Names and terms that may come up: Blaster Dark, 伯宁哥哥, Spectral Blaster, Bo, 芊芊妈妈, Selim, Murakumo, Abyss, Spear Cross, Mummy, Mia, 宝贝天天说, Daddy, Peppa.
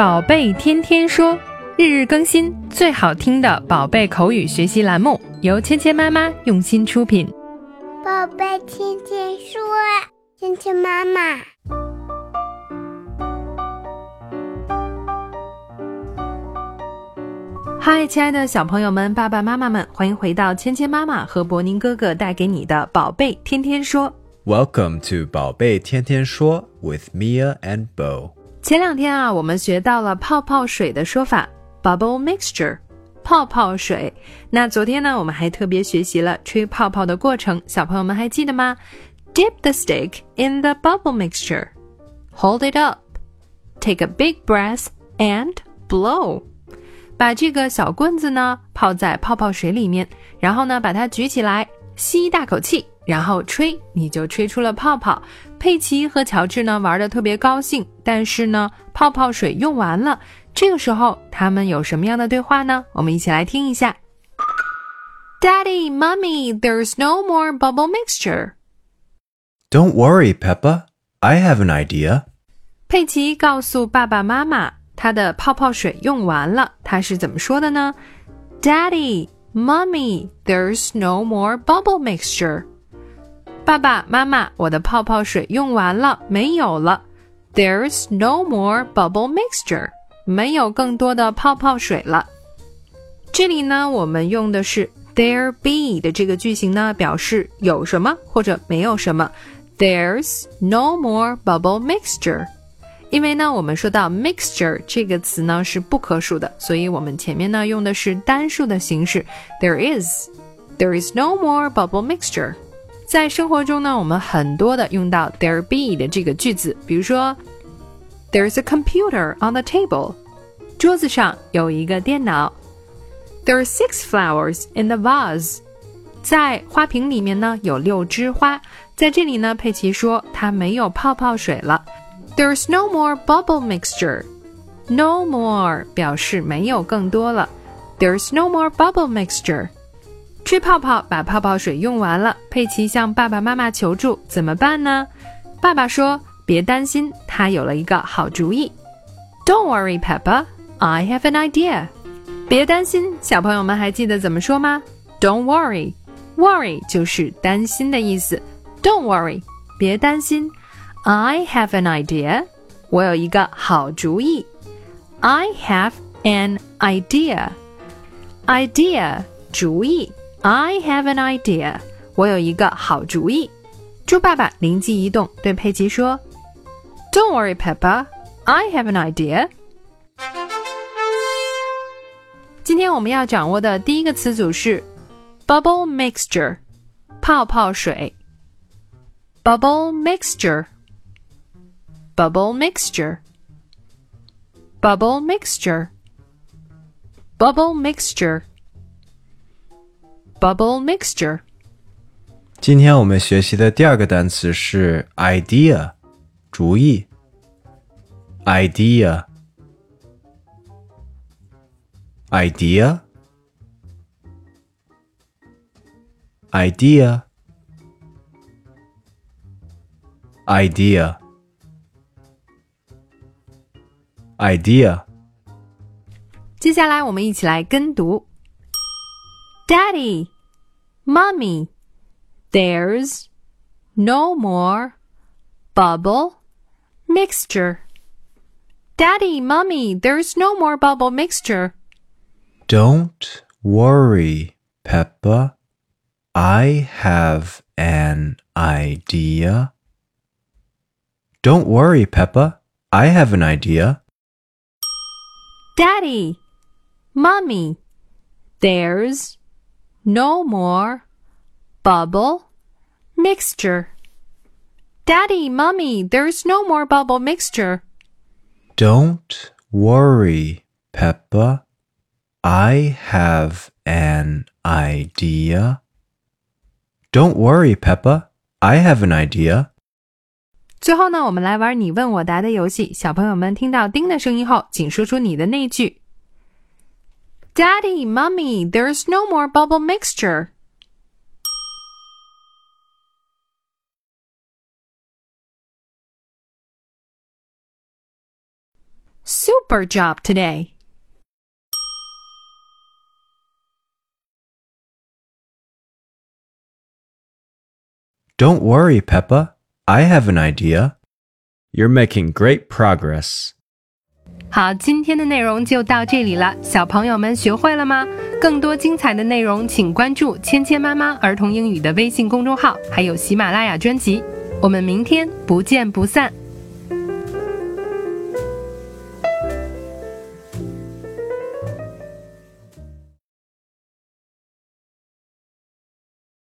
宝贝天天说，日日更新最好听的宝贝口语学习栏目，由芊芊妈妈用心出品。宝贝天天说，芊芊妈妈。嗨，亲爱的小朋友们，爸爸妈妈们，欢迎回到芊芊妈妈和伯宁哥哥带给你的宝贝天天说。Welcome to 宝贝天天说 with Mia and Bo。前两天啊，我们学到了泡泡水的说法 bubble mixture， 泡泡水。那昨天呢，我们还特别学习了吹泡泡的过程，小朋友们还记得吗？ Dip the stick in the bubble mixture, hold it up, take a big breath and blow。 把这个小棍子呢泡在泡泡水里面，然后呢把它举起来，吸一大口气，然后吹，你就吹出了泡泡。佩奇和乔治呢玩得特别高兴，但是呢泡泡水用完了，这个时候他们有什么样的对话呢？我们一起来听一下。 Daddy, Mummy, there's no more bubble mixture. Don't worry, Peppa, I have an idea. 佩奇告诉爸爸妈妈他的泡泡水用完了，他是怎么说的呢？ Daddy, Mummy, there's no more bubble mixture.爸爸妈妈，我的泡泡水用完了，没有了。 There's no more bubble mixture， 没有更多的泡泡水了。这里呢，我们用的是 there be 的这个句型呢，表示有什么或者没有什么。 There's no more bubble mixture， 因为呢我们说到 mixture 这个词呢是不可数的，所以我们前面呢用的是单数的形式 There is no more bubble mixture。在生活中呢，我们很多的用到 there be 的这个句子，比如说 There's a computer on the table， 桌子上有一个电脑。 There are 6 flowers in the vase， 在花瓶里面呢有6枝花。在这里呢，佩奇说它没有泡泡水了。 There's no more bubble mixture， no more 表示没有更多了。 There's no more bubble mixture，吹泡泡把泡泡水用完了，佩奇向爸爸妈妈求助，怎么办呢？爸爸说别担心，他有了一个好主意。 Don't worry, Peppa, I have an idea。 别担心，小朋友们还记得怎么说吗？ Don't worry， worry 就是担心的意思。 Don't worry， 别担心。 I have an idea， 我有一个好主意。 I have an idea， idea 主意。I have an idea， 我有一个好主意。猪爸爸灵机一动，对佩奇说 Don't worry, Peppa, I have an idea。 今天我们要掌握的第一个词组是 bubble mixture， 泡泡水。 Bubble mixture， bubble mixture， bubble mixture， bubble mixture，Bubble mixture。 今天我们学习的第二个单词是 idea， 主意。 idea， idea， idea， idea， idea。 接下来我们一起来跟读。Daddy, Mummy, there's no more bubble mixture. Daddy, Mummy, there's no more bubble mixture. Don't worry, Peppa. I have an idea. Don't worry, Peppa. I have an idea. Daddy, Mummy, there's no more bubble mixture. Daddy, Mummy, there's no more bubble mixture. Don't worry, Peppa. I have an idea. Don't worry, Peppa. I have an idea. 最后呢，我们来玩你问我答的游戏。小朋友们听到叮的声音后，请说出你的那句。Daddy, Mummy, there's no more bubble mixture. Super job today! Don't worry, Peppa. I have an idea. You're making great progress. 好，今天的内容就到这里了。小朋友们学会了吗？更多精彩的内容，请关注“芊芊妈妈儿童英语”的微信公众号，还有喜马拉雅专辑。我们明天不见不散。